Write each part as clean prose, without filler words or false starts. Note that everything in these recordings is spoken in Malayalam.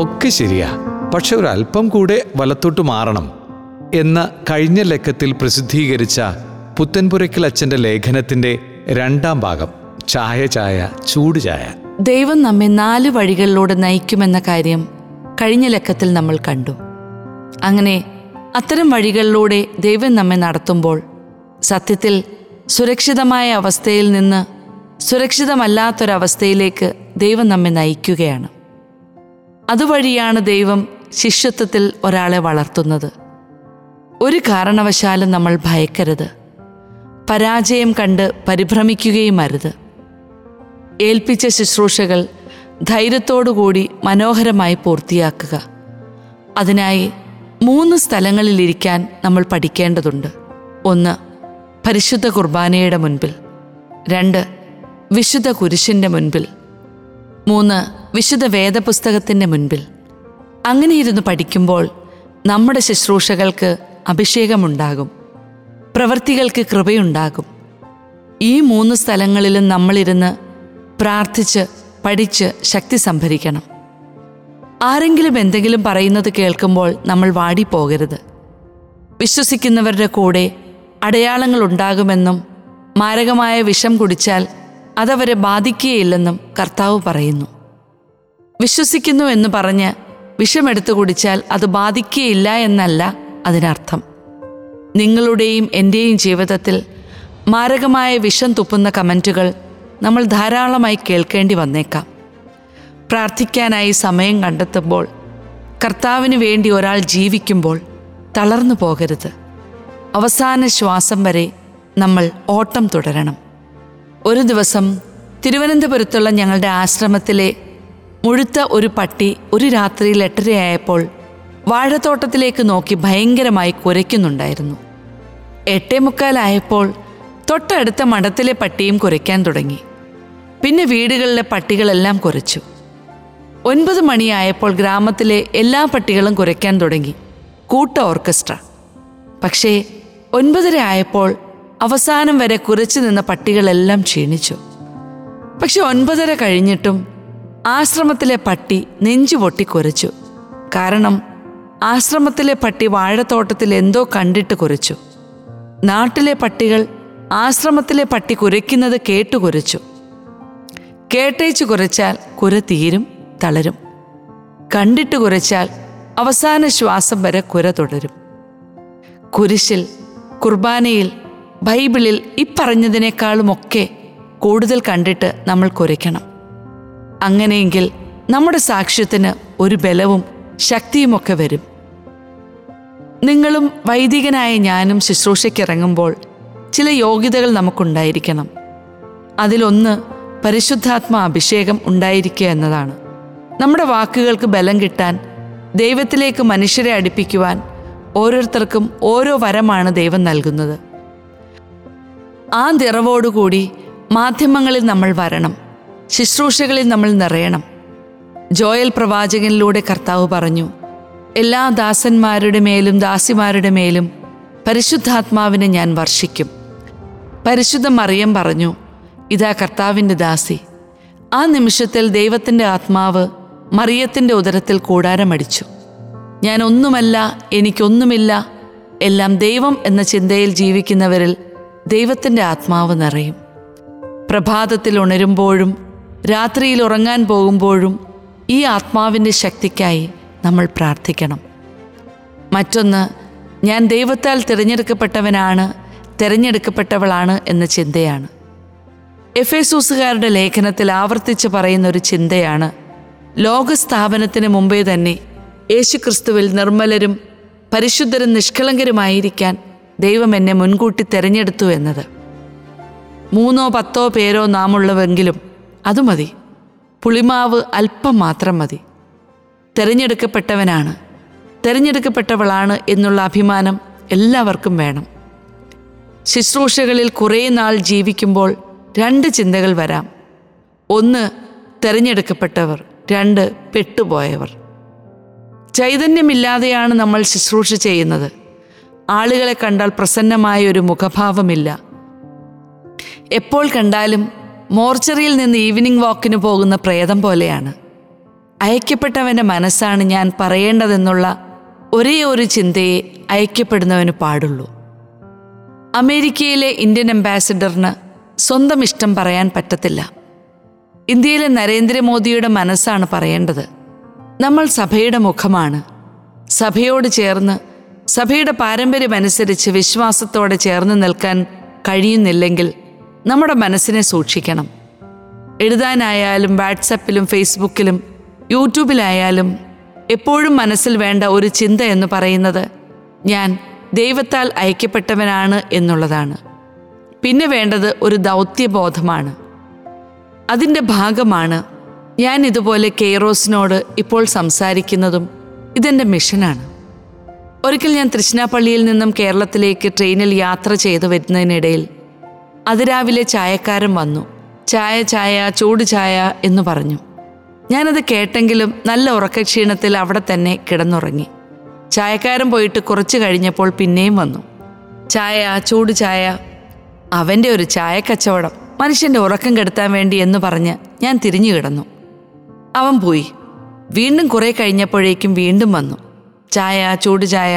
ഒക്കെ ശരിയാ, പക്ഷെ ഒരൽപ്പം കൂടെ വലത്തോട്ട് മാറണം എന്ന കഴിഞ്ഞ ലക്കത്തിൽ പ്രസിദ്ധീകരിച്ച പുത്തൻപുരയ്ക്കൽ അച്ഛൻ്റെ ലേഖനത്തിൻ്റെ 2ാം ഭാഗം ചായ ചായ ചൂട് ചായ. ദൈവം നമ്മെ 4 വഴികളിലൂടെ നയിക്കുമെന്ന കാര്യം കഴിഞ്ഞ ലക്കത്തിൽ നമ്മൾ കണ്ടു. അങ്ങനെ അത്തരം വഴികളിലൂടെ ദൈവം നമ്മെ നടത്തുമ്പോൾ സത്യത്തിൽ സുരക്ഷിതമായ അവസ്ഥയിൽ നിന്ന് സുരക്ഷിതമല്ലാത്തൊരവസ്ഥയിലേക്ക് ദൈവം നമ്മെ നയിക്കുകയാണ്. അതുവഴിയാണ് ദൈവം ശിഷ്യത്വത്തിൽ ഒരാളെ വളർത്തുന്നത്. ഒരു കാരണവശാലും നമ്മൾ ഭയക്കരുത്, പരാജയം കണ്ട് പരിഭ്രമിക്കുകയും അരുത്. ഏൽപ്പിച്ച ശുശ്രൂഷകൾ ധൈര്യത്തോടുകൂടി മനോഹരമായി പൂർത്തിയാക്കുക. അതിനായി 3 സ്ഥലങ്ങളിലിരിക്കാൻ നമ്മൾ പഠിക്കേണ്ടതുണ്ട്. 1, പരിശുദ്ധ കുർബാനയുടെ മുൻപിൽ. 2, വിശുദ്ധ കുരിശിൻ്റെ മുൻപിൽ. 3, വിശുദ്ധ വേദപുസ്തകത്തിൻ്റെ മുൻപിൽ. അങ്ങനെ ഇരുന്ന് പഠിക്കുമ്പോൾ നമ്മുടെ ശുശ്രൂഷകൾക്ക് അഭിഷേകമുണ്ടാകും, പ്രവൃത്തികൾക്ക് കൃപയുണ്ടാകും. ഈ 3 സ്ഥലങ്ങളിലും നമ്മളിരുന്ന് പ്രാർത്ഥിച്ച് പഠിച്ച് ശക്തി സംഭരിക്കണം. ആരെങ്കിലും എന്തെങ്കിലും പറയുന്നത് കേൾക്കുമ്പോൾ നമ്മൾ വാടിപ്പോകരുത്. വിശ്വസിക്കുന്നവരുടെ കൂടെ അടയാളങ്ങൾ ഉണ്ടാകുമെന്നും മാരകമായ വിഷം കുടിച്ചാൽ അതവരെ ബാധിക്കുകയില്ലെന്നും കർത്താവ് പറയുന്നു. വിശ്വസിക്കുന്നു എന്ന് പറഞ്ഞ് വിഷമെടുത്തു കുടിച്ചാൽ അത് ബാധിക്കുകയില്ല എന്നല്ല അതിനർത്ഥം. നിങ്ങളുടെയും എൻ്റെയും ജീവിതത്തിൽ മാരകമായ വിഷം തുപ്പുന്ന കമൻറ്റുകൾ നമ്മൾ ധാരാളമായി കേൾക്കേണ്ടി വന്നേക്കാം. പ്രാർത്ഥിക്കാനായി സമയം കണ്ടെത്തുമ്പോൾ, കർത്താവിന് വേണ്ടി ഒരാൾ ജീവിക്കുമ്പോൾ തളർന്നു പോകരുത്. അവസാന ശ്വാസം വരെ നമ്മൾ ഓട്ടം തുടരണം. ഒരു ദിവസം തിരുവനന്തപുരത്തുള്ള ഞങ്ങളുടെ ആശ്രമത്തിലെ മുഴുത്ത ഒരു പട്ടി ഒരു രാത്രിയിൽ 8:30 ആയപ്പോൾ വാഴത്തോട്ടത്തിലേക്ക് നോക്കി ഭയങ്കരമായി കുരയ്ക്കുന്നുണ്ടായിരുന്നു. 8:45 ആയപ്പോൾ തൊട്ടടുത്ത മഠത്തിലെ പട്ടിയും കുരയ്ക്കാൻ തുടങ്ങി. പിന്നെ വീടുകളിലെ പട്ടികളെല്ലാം കുരച്ചു. 9 മണിയായപ്പോൾ ഗ്രാമത്തിലെ എല്ലാ പട്ടികളും കുരയ്ക്കാൻ തുടങ്ങി, കൂട്ട ഓർക്കസ്ട്ര. പക്ഷേ 9:30 ആയപ്പോൾ അവസാനം വരെ കുരച്ചു നിന്ന പട്ടികളെല്ലാം ക്ഷീണിച്ചു. പക്ഷെ 9:30 കഴിഞ്ഞിട്ടും ആശ്രമത്തിലെ പട്ടി നെഞ്ചു പൊട്ടി കുരച്ചു. കാരണം ആശ്രമത്തിലെ പട്ടി വാഴത്തോട്ടത്തിൽ എന്തോ കണ്ടിട്ട് കുരച്ചു. നാട്ടിലെ പട്ടികൾ ആശ്രമത്തിലെ പട്ടി കുരയ്ക്കുന്നത് കേട്ടു കുരച്ചു. കേട്ടേച്ചു കുരച്ചാൽ കുര തീരും, തളരും. കണ്ടിട്ട് കുരച്ചാൽ അവസാന ശ്വാസം വരെ കുര തുടരും. കുരിശിൽ, കുർബാനയിൽ, ബൈബിളിൽ ഇപ്പറഞ്ഞതിനേക്കാളുമൊക്കെ കൂടുതൽ കണ്ടിട്ട് നമ്മൾ കുരയ്ക്കണം. അങ്ങനെയെങ്കിൽ നമ്മുടെ സാക്ഷ്യത്തിന് ഒരു ബലവും ശക്തിയുമൊക്കെ വരും. നിങ്ങളും വൈദികനായ ഞാനും ശുശ്രൂഷയ്ക്കിറങ്ങുമ്പോൾ ചില യോഗ്യതകൾ നമുക്കുണ്ടായിരിക്കണം. അതിലൊന്ന് പരിശുദ്ധാത്മ അഭിഷേകം ഉണ്ടായിരിക്കുക എന്നതാണ്. നമ്മുടെ വാക്കുകൾക്ക് ബലം കിട്ടാൻ, ദൈവത്തിലേക്ക് മനുഷ്യരെ അടുപ്പിക്കുവാൻ ഓരോരുത്തർക്കും ഓരോ വരമാണ് ദൈവം നൽകുന്നത്. ആ നിറവോടുകൂടി മാധ്യമങ്ങളിൽ നമ്മൾ വരണം, ശുശ്രൂഷകളിൽ നമ്മൾ നിറയണം. ജോയൽ പ്രവാചകനിലൂടെ കർത്താവ് പറഞ്ഞു, എല്ലാ ദാസന്മാരുടെ മേലും ദാസിമാരുടെ മേലും പരിശുദ്ധാത്മാവിനെ ഞാൻ വർഷിക്കും. പരിശുദ്ധ മറിയം പറഞ്ഞു, ഇതാ കർത്താവിൻ്റെ ദാസി. ആ നിമിഷത്തിൽ ദൈവത്തിൻ്റെ ആത്മാവ് മറിയത്തിൻ്റെ ഉദരത്തിൽ കൂടാരമടിച്ചു. ഞാൻ ഒന്നുമല്ല, എനിക്കൊന്നുമില്ല, എല്ലാം ദൈവം എന്ന ചിന്തയിൽ ജീവിക്കുന്നവരിൽ ദൈവത്തിൻ്റെ ആത്മാവ് നിറയും. പ്രഭാതത്തിൽ ഉണരുമ്പോഴും രാത്രിയിൽ ഉറങ്ങാൻ പോകുമ്പോഴും ഈ ആത്മാവിൻ്റെ ശക്തിക്കായി നമ്മൾ പ്രാർത്ഥിക്കണം. മറ്റൊന്ന്, ഞാൻ ദൈവത്താൽ തിരഞ്ഞെടുക്കപ്പെട്ടവനാണ്, തിരഞ്ഞെടുക്കപ്പെട്ടവളാണ് എന്ന ചിന്തയാണ്. എഫേസൂസുകാരുടെ ലേഖനത്തിൽ ആവർത്തിച്ച് പറയുന്നൊരു ചിന്തയാണ്. ലോകസ്ഥാപനത്തിന് മുമ്പേ തന്നെ യേശുക്രിസ്തുവിൽ നിർമ്മലരും പരിശുദ്ധരും നിഷ്കളങ്കരുമായിരിക്കാൻ ദൈവം എന്നെ മുൻകൂട്ടി തിരഞ്ഞെടുത്തു എന്നത്. 3 or 10 പേരോ നാമുള്ളവെങ്കിലും അതു മതി. പുളിമാവ് അല്പം മാത്രം മതി. തിരഞ്ഞെടുക്കപ്പെട്ടവനാണ്, തിരഞ്ഞെടുക്കപ്പെട്ടവളാണ് എന്നുള്ള അഭിമാനം എല്ലാവർക്കും വേണം. ശുശ്രൂഷകളിൽ കുറേ നാൾ ജീവിക്കുമ്പോൾ 2 ചിന്തകൾ വരാം. 1, തിരഞ്ഞെടുക്കപ്പെട്ടവർ. 2, പെട്ടുപോയവർ. ചൈതന്യമില്ലാതെയാണ് നമ്മൾ ശുശ്രൂഷ ചെയ്യുന്നത്. ആളുകളെ കണ്ടാൽ പ്രസന്നമായ ഒരു മുഖഭാവമില്ല. എപ്പോൾ കണ്ടാലും മോർച്ചറിയിൽ നിന്ന് ഈവനിംഗ് വാക്കിന് പോകുന്ന പ്രേതം പോലെയാണ്. അയക്കപ്പെട്ടവൻ്റെ മനസ്സാണ് ഞാൻ പറയേണ്ടതെന്നുള്ള ഒരേ ഒരു ചിന്തയെ അയക്കപ്പെടുന്നവന് പാടുള്ളൂ. അമേരിക്കയിലെ ഇന്ത്യൻ അംബാസിഡറിന് സ്വന്തം ഇഷ്ടം പറയാൻ പറ്റത്തില്ല. ഇന്ത്യയിലെ നരേന്ദ്രമോദിയുടെ മനസ്സാണ് പറയേണ്ടത്. നമ്മൾ സഭയുടെ മുഖമാണ്. സഭയോട് ചേർന്ന് സഭയുടെ പാരമ്പര്യമനുസരിച്ച് വിശ്വാസത്തോടെ ചേർന്ന് നിൽക്കാൻ കഴിയുന്നില്ലെങ്കിൽ നമ്മുടെ മനസ്സിനെ സൂക്ഷിക്കണം. എഴുതാനായാലും വാട്സപ്പിലും ഫേസ്ബുക്കിലും യൂട്യൂബിലായാലും എപ്പോഴും മനസ്സിൽ വേണ്ട ഒരു ചിന്ത എന്ന് പറയുന്നത് ഞാൻ ദൈവത്താൽ അയക്കപ്പെട്ടവനാണ് എന്നുള്ളതാണ്. പിന്നെ വേണ്ടത് ഒരു ദൗത്യബോധമാണ്. അതിൻ്റെ ഭാഗമാണ് ഞാൻ ഇതുപോലെ കെയ്റോസിനോട് ഇപ്പോൾ സംസാരിക്കുന്നതും. ഇതെൻ്റെ മിഷനാണ്. ഒരിക്കൽ ഞാൻ തൃശ്ശിനാപ്പള്ളിയിൽ നിന്നും കേരളത്തിലേക്ക് ട്രെയിനിൽ യാത്ര ചെയ്തു വരുന്നതിനിടയിൽ അതിരാവിലെ ചായക്കാരൻ വന്നു. ചായ ചായ ചൂട് ചായ എന്ന് പറഞ്ഞു. ഞാനത് കേട്ടെങ്കിലും നല്ല ഉറക്കക്ഷീണത്തിൽ അവിടെ തന്നെ കിടന്നുറങ്ങി. ചായക്കാരൻ പോയിട്ട് കുറച്ച് കഴിഞ്ഞപ്പോൾ പിന്നെയും വന്നു. ചായ ചൂട് ചായ. അവൻ്റെ ഒരു ചായ കച്ചവടം മനുഷ്യൻ്റെ ഉറക്കം കെടുത്താൻ വേണ്ടി എന്ന് പറഞ്ഞ് ഞാൻ തിരിഞ്ഞു കിടന്നു. അവൻ പോയി. വീണ്ടും കുറേ കഴിഞ്ഞപ്പോഴേക്കും വീണ്ടും വന്നു. ചായ ചൂട് ചായ.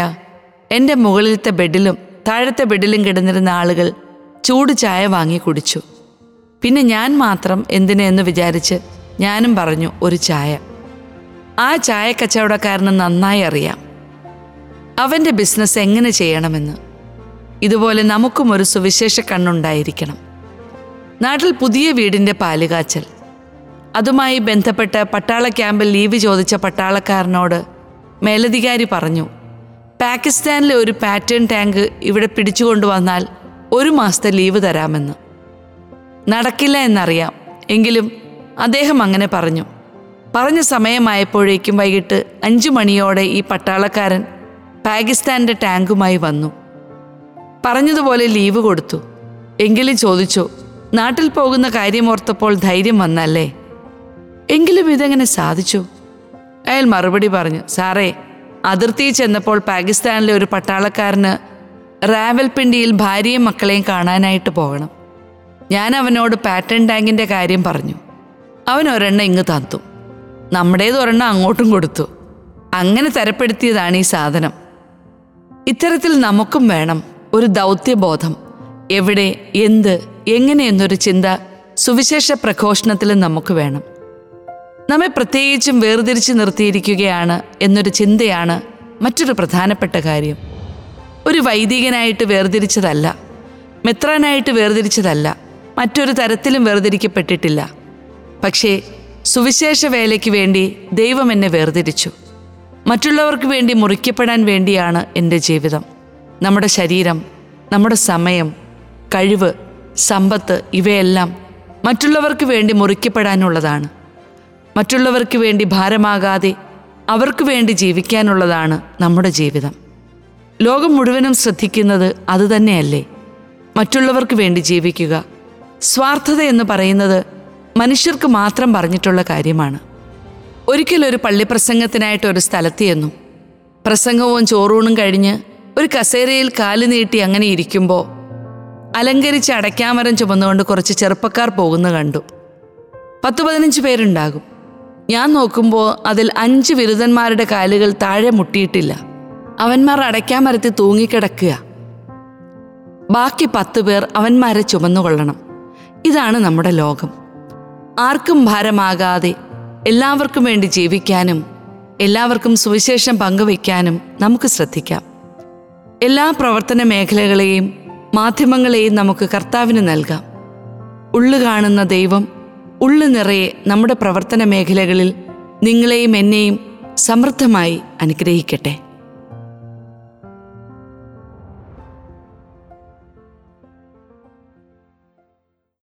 എൻ്റെ മുകളിലത്തെ ബെഡിലും താഴത്തെ ബെഡിലും കിടന്നിരുന്ന ആളുകൾ ചൂട് ചായ വാങ്ങി കുടിച്ചു. പിന്നെ ഞാൻ മാത്രം എന്തിനെന്ന് വിചാരിച്ച് ഞാനും പറഞ്ഞു ഒരു ചായ. ആ ചായ കച്ചവടക്കാരന് നന്നായി അറിയാം അവൻ്റെ ബിസിനസ് എങ്ങനെ ചെയ്യണമെന്ന്. ഇതുപോലെ നമുക്കും ഒരു സുവിശേഷ കണ്ണുണ്ടായിരിക്കണം. നാട്ടിൽ പുതിയ വീടിൻ്റെ പാലുകാച്ചൽ, അതുമായി ബന്ധപ്പെട്ട് പട്ടാള ക്യാമ്പിൽ ലീവ് ചോദിച്ച പട്ടാളക്കാരനോട് മേലധികാരി പറഞ്ഞു, പാകിസ്ഥാനിലെ ഒരു പാറ്റേൺ ടാങ്ക് ഇവിടെ പിടിച്ചുകൊണ്ടുവന്നാൽ 1 മാസത്തെ ലീവ് തരാമെന്ന്. നടക്കില്ല എന്നറിയാം, എങ്കിലും അദ്ദേഹം അങ്ങനെ പറഞ്ഞു. പറഞ്ഞ സമയമായപ്പോഴേക്കും വൈകിട്ട് 5 മണിയോടെ ഈ പട്ടാളക്കാരൻ പാകിസ്ഥാൻ്റെ ടാങ്കുമായി വന്നു. പറഞ്ഞതുപോലെ ലീവ് കൊടുത്തു. എങ്കിലും ചോദിച്ചു, നാട്ടിൽ പോകുന്ന കാര്യമോർത്തപ്പോൾ ധൈര്യം വന്നല്ലേ, എങ്കിലും ഇതെങ്ങനെ സാധിച്ചു? അയാൾ മറുപടി പറഞ്ഞു, സാറേ, അതിർത്തിയിൽ ചെന്നപ്പോൾ പാകിസ്ഥാനിലെ ഒരു പട്ടാളക്കാരന് റാവൽപിണ്ടിയിൽ ഭാര്യയും മക്കളെയും കാണാനായിട്ട് പോകണം. ഞാൻ അവനോട് പാറ്റേൺ ടാങ്കിൻ്റെ കാര്യം പറഞ്ഞു. അവൻ ഒരെണ്ണം ഇങ്ങ് തന്നു, നമ്മുടേത് ഒരെണ്ണം അങ്ങോട്ടും കൊടുത്തു. അങ്ങനെ തരപ്പെടുത്തിയതാണ് ഈ സാധനം. ഇത്തരത്തിൽ നമുക്കും വേണം ഒരു ദൗത്യബോധം. എവിടെ, എന്ത്, എങ്ങനെ എന്നൊരു ചിന്ത സുവിശേഷ പ്രഘോഷണത്തിൽ നമുക്ക് വേണം. നമ്മെ പ്രത്യേകിച്ചും വേർതിരിച്ച് നിർത്തിയിരിക്കുകയാണ് എന്നൊരു ചിന്തയാണ് മറ്റൊരു പ്രധാനപ്പെട്ട കാര്യം. ഒരു വൈദികനായിട്ട് വേർതിരിച്ചതല്ല, മെത്രാനായിട്ട് വേർതിരിച്ചതല്ല, മറ്റൊരു തരത്തിലും വേർതിരിക്കപ്പെട്ടിട്ടില്ല. പക്ഷേ സുവിശേഷ വേലയ്ക്ക് വേണ്ടി ദൈവം എന്നെ വേർതിരിച്ചു. മറ്റുള്ളവർക്ക് വേണ്ടി മുറിക്കപ്പെടാൻ വേണ്ടിയാണ് എൻ്റെ ജീവിതം. നമ്മുടെ ശരീരം, നമ്മുടെ സമയം, കഴിവ്, സമ്പത്ത്, ഇവയെല്ലാം മറ്റുള്ളവർക്ക് വേണ്ടി മുറിക്കപ്പെടാനുള്ളതാണ്. മറ്റുള്ളവർക്ക് വേണ്ടി ഭാരമാകാതെ അവർക്ക് വേണ്ടി ജീവിക്കാനുള്ളതാണ് നമ്മുടെ ജീവിതം. ലോകം മുഴുവനും ശ്രദ്ധിക്കുന്നത് അതുതന്നെയല്ലേ? മറ്റുള്ളവർക്ക് വേണ്ടി ജീവിക്കുക. സ്വാർത്ഥത എന്ന് പറയുന്നത് മനുഷ്യർക്ക് മാത്രം പറഞ്ഞിട്ടുള്ള കാര്യമാണ്. ഒരിക്കലൊരു പള്ളിപ്രസംഗത്തിനായിട്ട് ഒരു സ്ഥലത്തിയെന്നു. പ്രസംഗവും ചോറൂണും കഴിഞ്ഞ് ഒരു കസേരയിൽ കാല് നീട്ടി അങ്ങനെ ഇരിക്കുമ്പോൾ അലങ്കരിച്ച് അടയ്ക്കാമരം ചുമന്നുകൊണ്ട് കുറച്ച് ചെറുപ്പക്കാർ പോകുന്ന കണ്ടു. 10-15 പേരുണ്ടാകും. ഞാൻ നോക്കുമ്പോൾ അതിൽ 5 ബിരുദന്മാരുടെ കാലുകൾ താഴെ മുട്ടിയിട്ടില്ല. അവന്മാർ അടയ്ക്കാമരത്തിൽ തൂങ്ങിക്കിടക്കുക. ബാക്കി 10 പേർ അവന്മാരെ ചുമന്നുകൊള്ളണം. ഇതാണ് നമ്മുടെ ലോകം. ആർക്കും ഭാരമാകാതെ എല്ലാവർക്കും വേണ്ടി ജീവിക്കാനും എല്ലാവർക്കും സുവിശേഷം പങ്കുവയ്ക്കാനും നമുക്ക് ശ്രദ്ധിക്കാം. എല്ലാ പ്രവർത്തന മേഖലകളെയും മാധ്യമങ്ങളെയും നമുക്ക് കർത്താവിന് നൽകാം. ഉള്ളു കാണുന്ന ദൈവം ഉള്ളു നിറയെ നമ്മുടെ പ്രവർത്തന മേഖലകളിൽ നിങ്ങളെയും എന്നെയും സമൃദ്ധമായി അനുഗ്രഹിക്കട്ടെ.